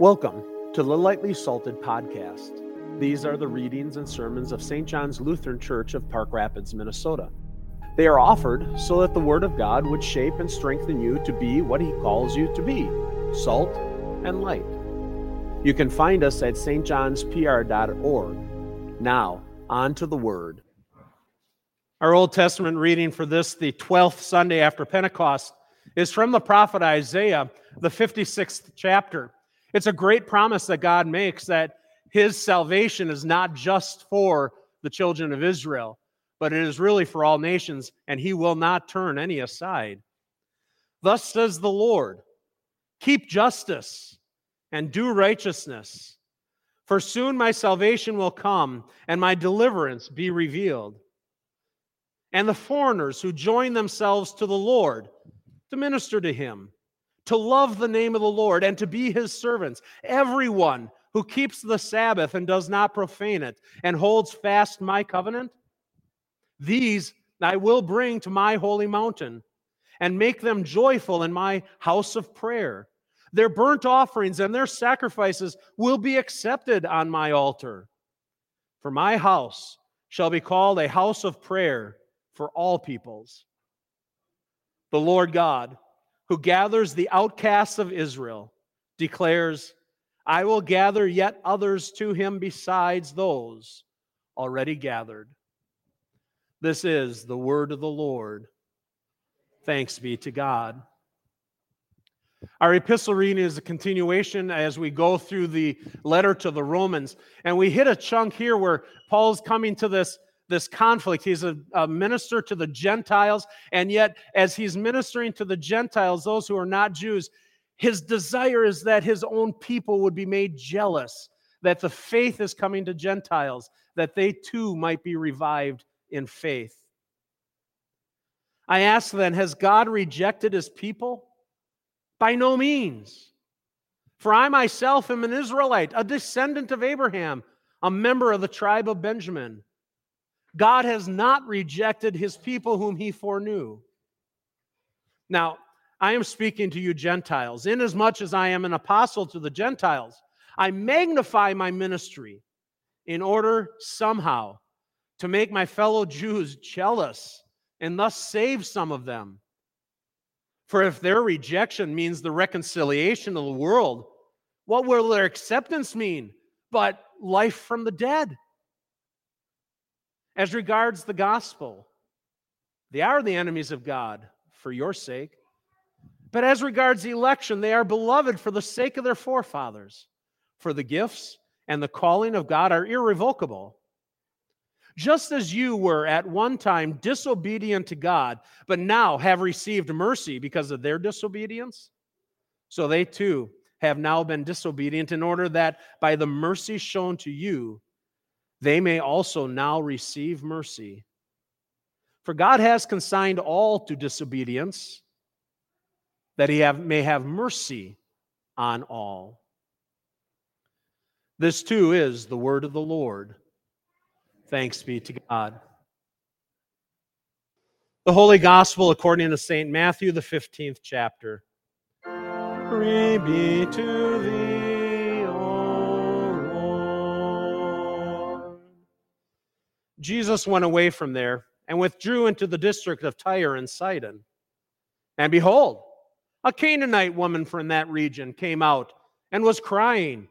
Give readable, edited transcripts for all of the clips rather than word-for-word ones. Welcome to the Lightly Salted Podcast. These are the readings and sermons of St. John's Lutheran Church of Park Rapids, Minnesota. They are offered so that the Word of God would shape and strengthen you to be what He calls you to be, salt and light. You can find us at stjohnspr.org. Now, on to the Word. Our Old Testament reading for this, the 12th Sunday after Pentecost, is from the prophet Isaiah, the 56th chapter. It's a great promise that God makes that His salvation is not just for the children of Israel, but it is really for all nations, and He will not turn any aside. Thus says the Lord, keep justice and do righteousness, for soon my salvation will come and my deliverance be revealed. And the foreigners who join themselves to the Lord, to minister to Him, to love the name of the Lord, and to be His servants, everyone who keeps the Sabbath and does not profane it, and holds fast my covenant, these I will bring to my holy mountain, and make them joyful in my house of prayer. Their burnt offerings and their sacrifices will be accepted on my altar. For my house shall be called a house of prayer for all peoples. The Lord God, who gathers the outcasts of Israel, declares, I will gather yet others to Him besides those already gathered. This is the word of the Lord. Thanks be to God. Our epistle reading is a continuation as we go through the letter to the Romans. And we hit a chunk here where Paul's coming to this conflict. He's a minister to the Gentiles, and yet as he's ministering to the Gentiles, those who are not Jews, his desire is that his own people would be made jealous, that the faith is coming to Gentiles, that they too might be revived in faith. I ask then, has God rejected His people? By no means. For I myself am an Israelite, a descendant of Abraham, a member of the tribe of Benjamin. God has not rejected His people whom He foreknew. Now, I am speaking to you Gentiles, inasmuch as I am an apostle to the Gentiles. I magnify my ministry in order somehow to make my fellow Jews jealous and thus save some of them. For if their rejection means the reconciliation of the world, what will their acceptance mean but life from the dead? As regards the gospel, they are the enemies of God for your sake. But as regards the election, they are beloved for the sake of their forefathers. For the gifts and the calling of God are irrevocable. Just as you were at one time disobedient to God, but now have received mercy because of their disobedience, so they too have now been disobedient in order that by the mercy shown to you, they may also now receive mercy. For God has consigned all to disobedience, that He may have mercy on all. This too is the word of the Lord. Thanks be to God. The Holy Gospel according to St. Matthew, the 15th chapter. Glory be to Thee. Jesus went away from there and withdrew into the district of Tyre and Sidon. And behold, a Canaanite woman from that region came out and was crying,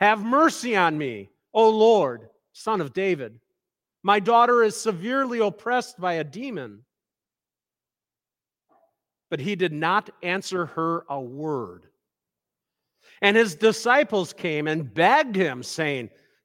have mercy on me, O Lord, Son of David. My daughter is severely oppressed by a demon. But He did not answer her a word. And His disciples came and begged Him, saying,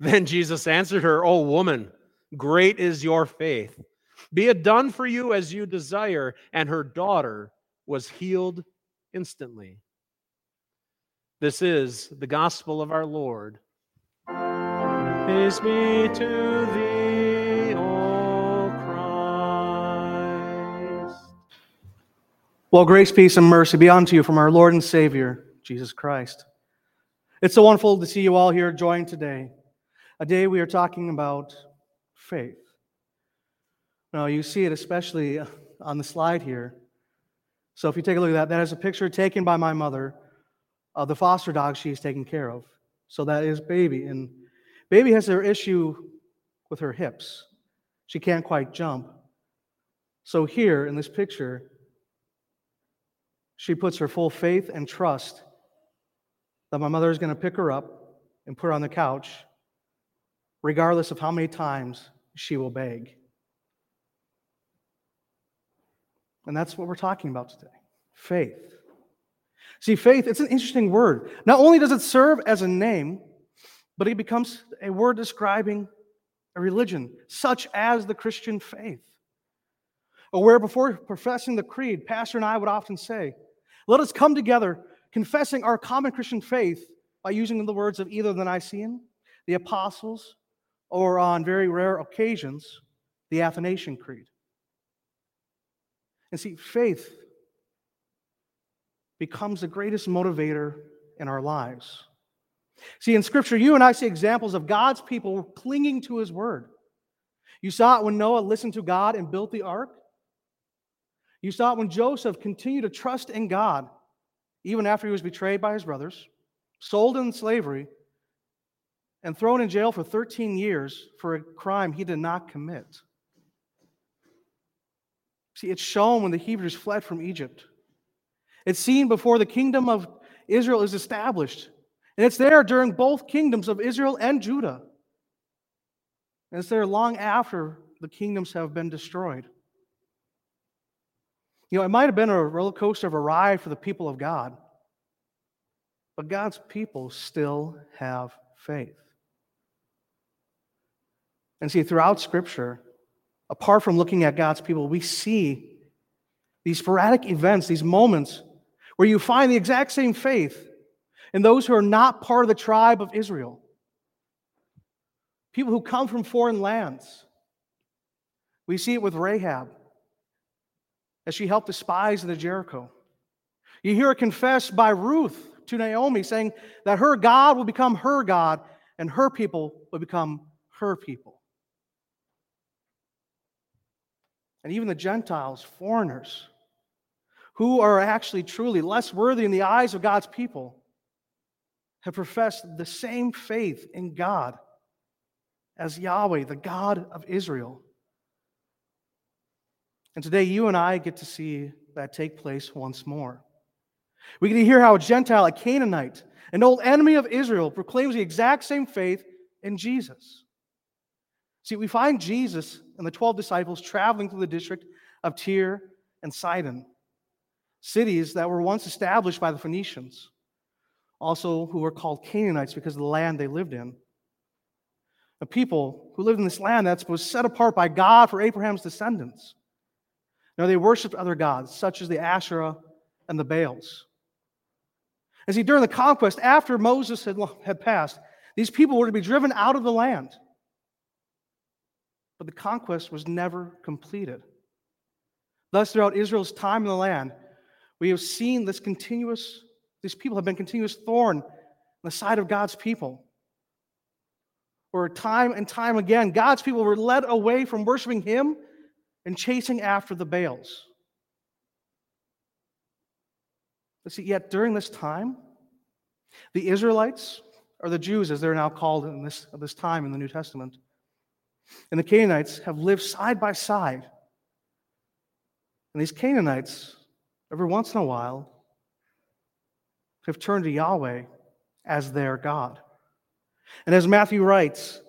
Then Jesus answered her, O woman, great is your faith. Be it done for you as you desire. And her daughter was healed instantly. This is the gospel of our Lord. Peace be to thee, O Christ. Well, grace, peace, and mercy be unto you from our Lord and Savior, Jesus Christ. It's so wonderful to see you all here joined today. A day we are talking about faith. Now, you see it especially on the slide here. So if you take a look at that, that is a picture taken by my mother of the foster dog she's taking care of. So that is Baby. And Baby has her issue with her hips. She can't quite jump. So here in this picture, she puts her full faith and trust that my mother is going to pick her up and put her on the couch, regardless of how many times she will beg. And that's what we're talking about today, faith. See, faith, it's an interesting word. Not only does it serve as a name, but it becomes a word describing a religion, such as the Christian faith. Or where before professing the creed, Pastor and I would often say, let us come together confessing our common Christian faith by using the words of either the Nicene, the Apostles, or on very rare occasions, the Athanasian Creed. And see, faith becomes the greatest motivator in our lives. See, in Scripture, you and I see examples of God's people clinging to His Word. You saw it when Noah listened to God and built the ark. You saw it when Joseph continued to trust in God, even after he was betrayed by his brothers, sold in slavery, and thrown in jail for 13 years for a crime he did not commit. See, it's shown when the Hebrews fled from Egypt. It's seen before the kingdom of Israel is established. And it's there during both kingdoms of Israel and Judah. And it's there long after the kingdoms have been destroyed. You know, it might have been a roller coaster of a ride for the people of God, but God's people still have faith. And see, throughout Scripture, apart from looking at God's people, we see these sporadic events, these moments where you find the exact same faith in those who are not part of the tribe of Israel. People who come from foreign lands. We see it with Rahab as she helped the spies in Jericho. You hear it confessed by Ruth to Naomi, saying that her God will become her God and her people will become her people. And even the Gentiles, foreigners, who are actually truly less worthy in the eyes of God's people, have professed the same faith in God as Yahweh, the God of Israel. And today you and I get to see that take place once more. We get to hear how a Gentile, a Canaanite, an old enemy of Israel, proclaims the exact same faith in Jesus. See, we find Jesus and the 12 disciples traveling through the district of Tyre and Sidon, cities that were once established by the Phoenicians, also who were called Canaanites because of the land they lived in. A people who lived in this land that was set apart by God for Abraham's descendants. Now they worshipped other gods, such as the Asherah and the Baals. And see, during the conquest, after Moses had passed, these people were to be driven out of the land. But the conquest was never completed. Thus, throughout Israel's time in the land, we have seen these people have been continuous thorn on the side of God's people. Where time and time again, God's people were led away from worshiping Him and chasing after the Baals. But see, yet during this time, the Israelites, or the Jews as they're now called in this time in the New Testament, and the Canaanites have lived side by side. And these Canaanites, every once in a while, have turned to Yahweh as their God. And as Matthew writes,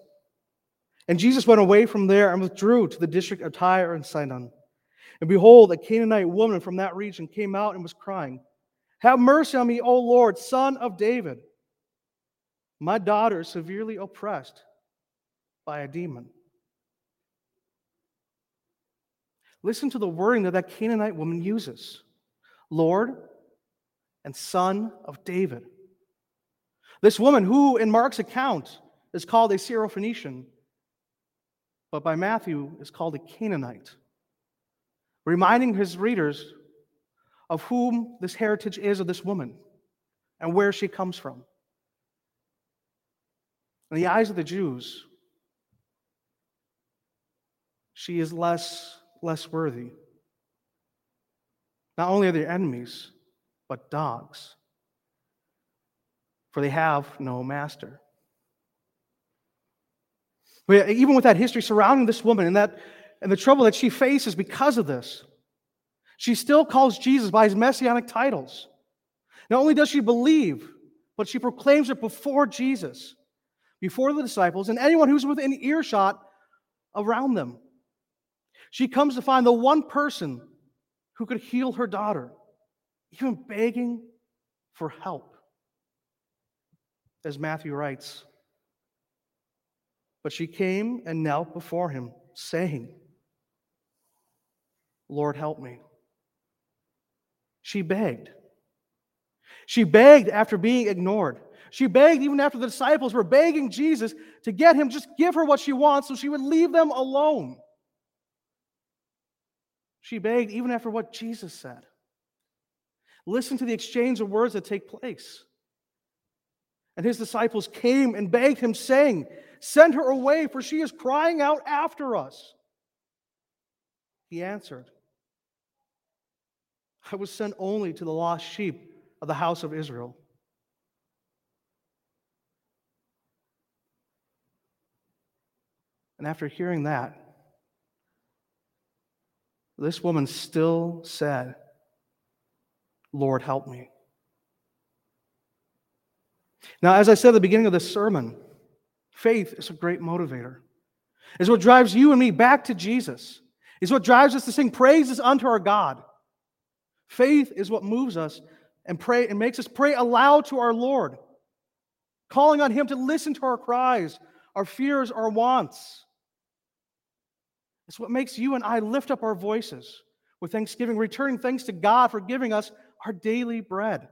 and Jesus went away from there and withdrew to the district of Tyre and Sidon. And behold, a Canaanite woman from that region came out and was crying, "Have mercy on me, O Lord, Son of David. My daughter is severely oppressed by a demon." Listen to the wording that Canaanite woman uses. Lord and Son of David. This woman who, in Mark's account, is called a Syrophoenician, but by Matthew is called a Canaanite, reminding his readers of whom this heritage is of this woman and where she comes from. In the eyes of the Jews, she is less worthy. Not only are they enemies, but dogs, for they have no master. Even with that history surrounding this woman and the trouble that she faces because of this, she still calls Jesus by his messianic titles. Not only does she believe, but she proclaims it before Jesus, before the disciples, and anyone who's within earshot around them. She comes to find the one person who could heal her daughter, even begging for help, as Matthew writes. But she came and knelt before him, saying, "Lord, help me." She begged. She begged after being ignored. She begged even after the disciples were begging Jesus to get him, just give her what she wants so she would leave them alone. She begged even after what Jesus said. Listen to the exchange of words that take place. And his disciples came and begged him, saying, "Send her away, for she is crying out after us." He answered, "I was sent only to the lost sheep of the house of Israel." And after hearing that, this woman still said, "Lord, help me." Now, as I said at the beginning of this sermon, faith is a great motivator. It's what drives you and me back to Jesus. It's what drives us to sing praises unto our God. Faith is what moves us and pray and makes us pray aloud to our Lord, calling on him to listen to our cries, our fears, our wants. It's what makes you and I lift up our voices with thanksgiving, returning thanks to God for giving us our daily bread,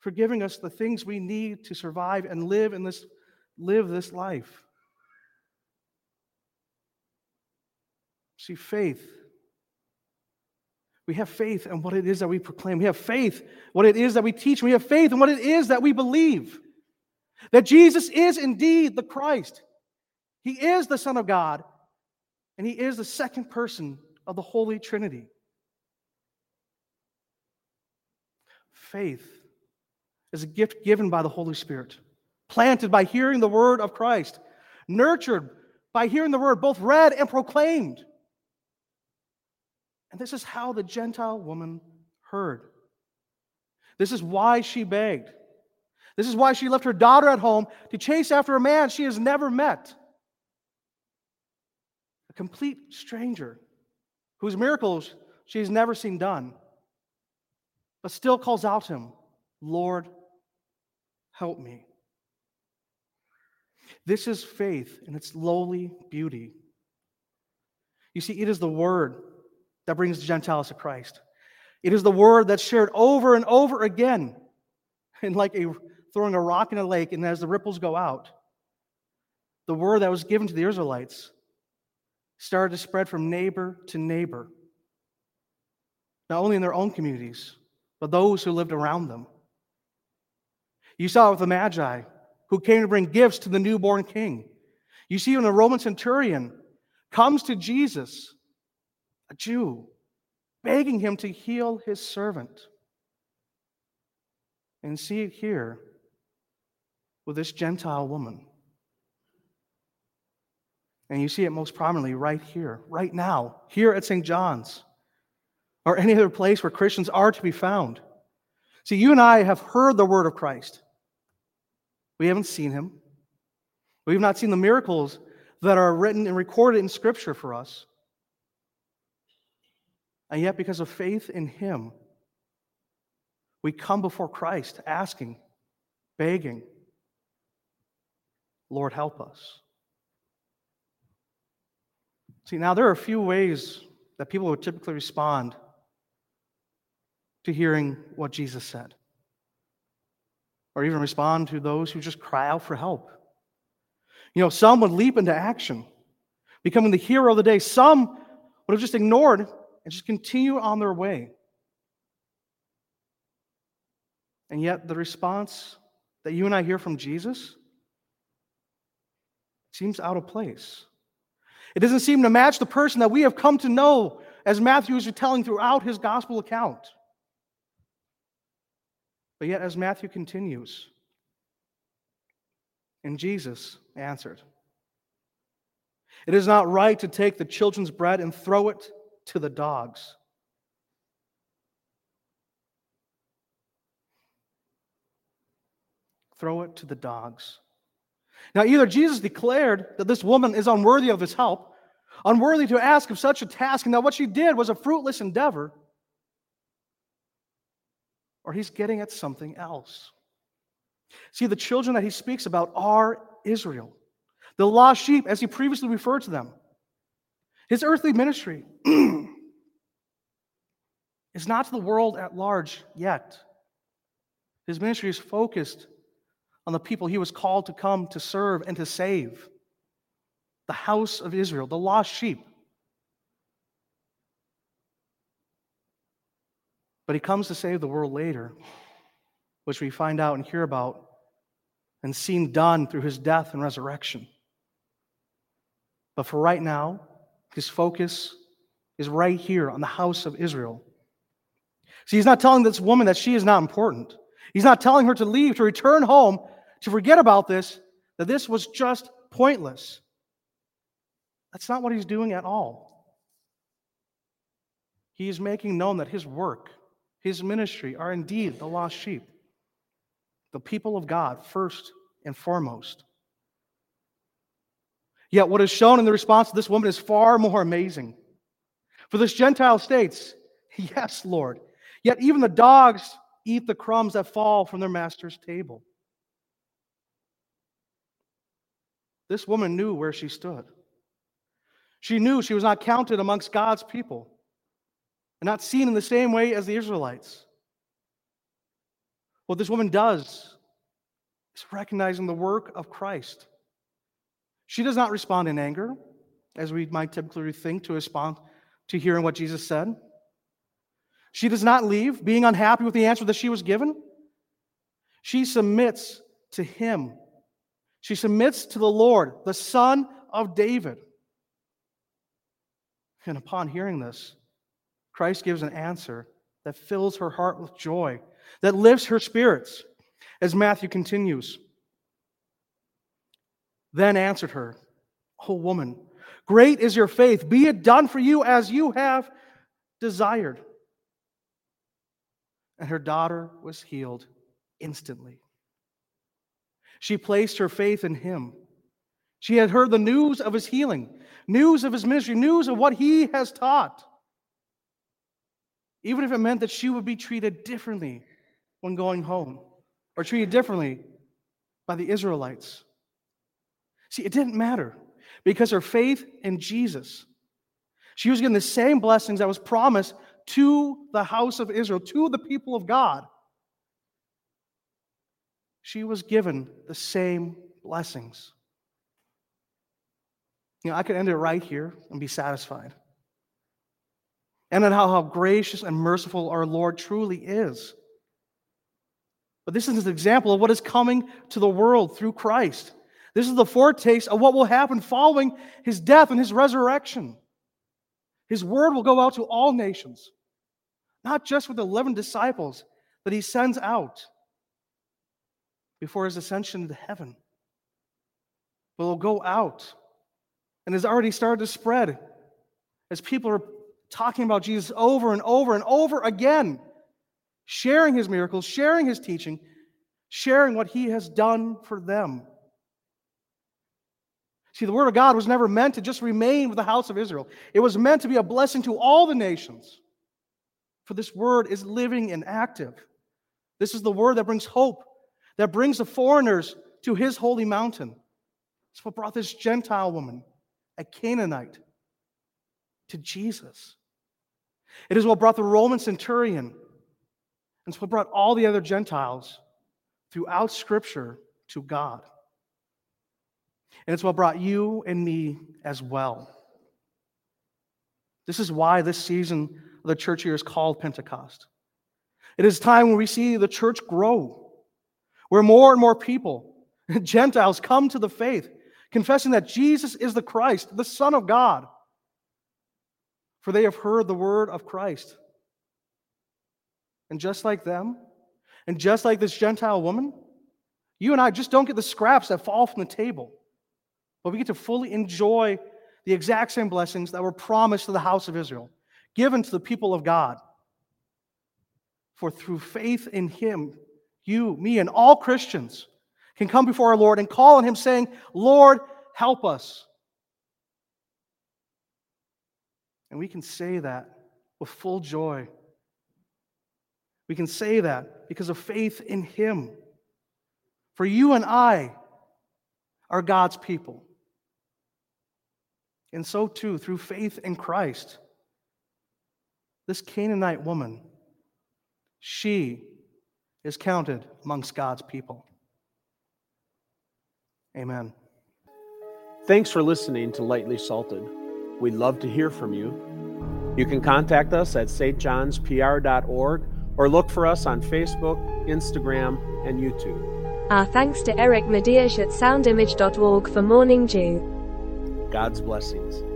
for giving us the things we need to survive and live this life. See, faith. We have faith in what it is that we proclaim. We have faith in what it is that we teach. We have faith in what it is that we believe. That Jesus is indeed the Christ. He is the Son of God. And he is the second person of the Holy Trinity. Faith is a gift given by the Holy Spirit, planted by hearing the word of Christ, nurtured by hearing the word, both read and proclaimed. And this is how the Gentile woman heard. This is why she begged. This is why she left her daughter at home to chase after a man she has never met, a complete stranger whose miracles she has never seen done, but still calls out to him, "Lord, help me." This is faith in its lowly beauty. You see, it is the word that brings the Gentiles to Christ. It is the word that's shared over and over again, and like throwing a rock in a lake, and as the ripples go out, the word that was given to the Israelites started to spread from neighbor to neighbor, not only in their own communities, but those who lived around them. You saw it with the Magi, who came to bring gifts to the newborn king. You see when the Roman centurion comes to Jesus, a Jew, begging him to heal his servant. And see it here with this Gentile woman. And you see it most prominently right here, right now, here at St. John's, or any other place where Christians are to be found. See, you and I have heard the word of Christ. We haven't seen him. We've not seen the miracles that are written and recorded in Scripture for us. And yet, because of faith in him, we come before Christ asking, begging, "Lord, help us." See, now there are a few ways that people would typically respond to hearing what Jesus said. or even respond to those who just cry out for help. You know, some would leap into action, becoming the hero of the day. Some would have just ignored and just continued on their way. And yet the response that you and I hear from Jesus seems out of place. It doesn't seem to match the person that we have come to know, as Matthew is telling throughout his gospel account. But yet, as Matthew continues, and Jesus answered, "It is not right to take the children's bread and throw it to the dogs." Throw it to the dogs. Now, either Jesus declared that this woman is unworthy of his help, unworthy to ask of such a task, and that what she did was a fruitless endeavor, or he's getting at something else. See, the children that he speaks about are Israel, the lost sheep, as he previously referred to them. His earthly ministry is not to the world at large yet. His ministry is focused on the people he was called to come to serve and to save, the house of Israel, the lost sheep. But he comes to save the world later, which we find out and hear about and seen done through his death and resurrection. But for right now, his focus is right here on the house of Israel. See, he's not telling this woman that she is not important. He's not telling her to leave, to return home, to forget about this, that this was just pointless. That's not what he's doing at all. He is making known that his work, his ministry, are indeed the lost sheep, the people of God, first and foremost. Yet what is shown in the response to this woman is far more amazing. For this Gentile states, "Yes, Lord, yet even the dogs eat the crumbs that fall from their master's table." This woman knew where she stood. She knew she was not counted amongst God's people and not seen in the same way as the Israelites. What this woman does is recognizing the work of Christ. She does not respond in anger, as we might typically think to respond to hearing what Jesus said. She does not leave being unhappy with the answer that she was given. She submits to him. She submits to the Lord, the Son of David. And upon hearing this, Christ gives an answer that fills her heart with joy, that lifts her spirits. As Matthew continues, "Then answered her, 'O woman, great is your faith. Be it done for you as you have desired.' And her daughter was healed instantly." She placed her faith in him. She had heard the news of his healing, news of his ministry, news of what he has taught, even if it meant that she would be treated differently when going home, or treated differently by the Israelites. See, it didn't matter, because her faith in Jesus, she was getting the same blessings that was promised to the house of Israel, to the people of God. She was given the same blessings. You know, I could end it right here and be satisfied. And on how gracious and merciful our Lord truly is. But this is an example of what is coming to the world through Christ. This is the foretaste of what will happen following his death and his resurrection. His word will go out to all nations, not just with the 11 disciples that he sends out before his ascension into heaven, but it will go out and has already started to spread as people are talking about Jesus over and over and over again, sharing his miracles, sharing his teaching, sharing what he has done for them. See, the word of God was never meant to just remain with the house of Israel. It was meant to be a blessing to all the nations, for this word is living and active. This is the word that brings hope, that brings the foreigners to his holy mountain. It's what brought this Gentile woman, a Canaanite, to Jesus. It is what brought the Roman centurion, and it's what brought all the other Gentiles throughout Scripture to God. And it's what brought you and me as well. This is why this season of the church year is called Pentecost. It is a time when we see the church grow, where more and more people, Gentiles, come to the faith, confessing that Jesus is the Christ, the Son of God, for they have heard the word of Christ. And just like them, and just like this Gentile woman, you and I just don't get the scraps that fall from the table, but we get to fully enjoy the exact same blessings that were promised to the house of Israel, given to the people of God. For through faith in Him, you, me, and all Christians can come before our Lord and call on Him saying, Lord, help us. And we can say that with full joy. We can say that because of faith in Him. For you and I are God's people. And so too, through faith in Christ, this Canaanite woman, she is counted amongst God's people. Amen. Thanks for listening to Lightly Salted. We'd love to hear from you. You can contact us at stjohnspr.org or look for us on Facebook, Instagram, and YouTube. Our thanks to Eric Madiash at soundimage.org for Morning Dew. God's blessings.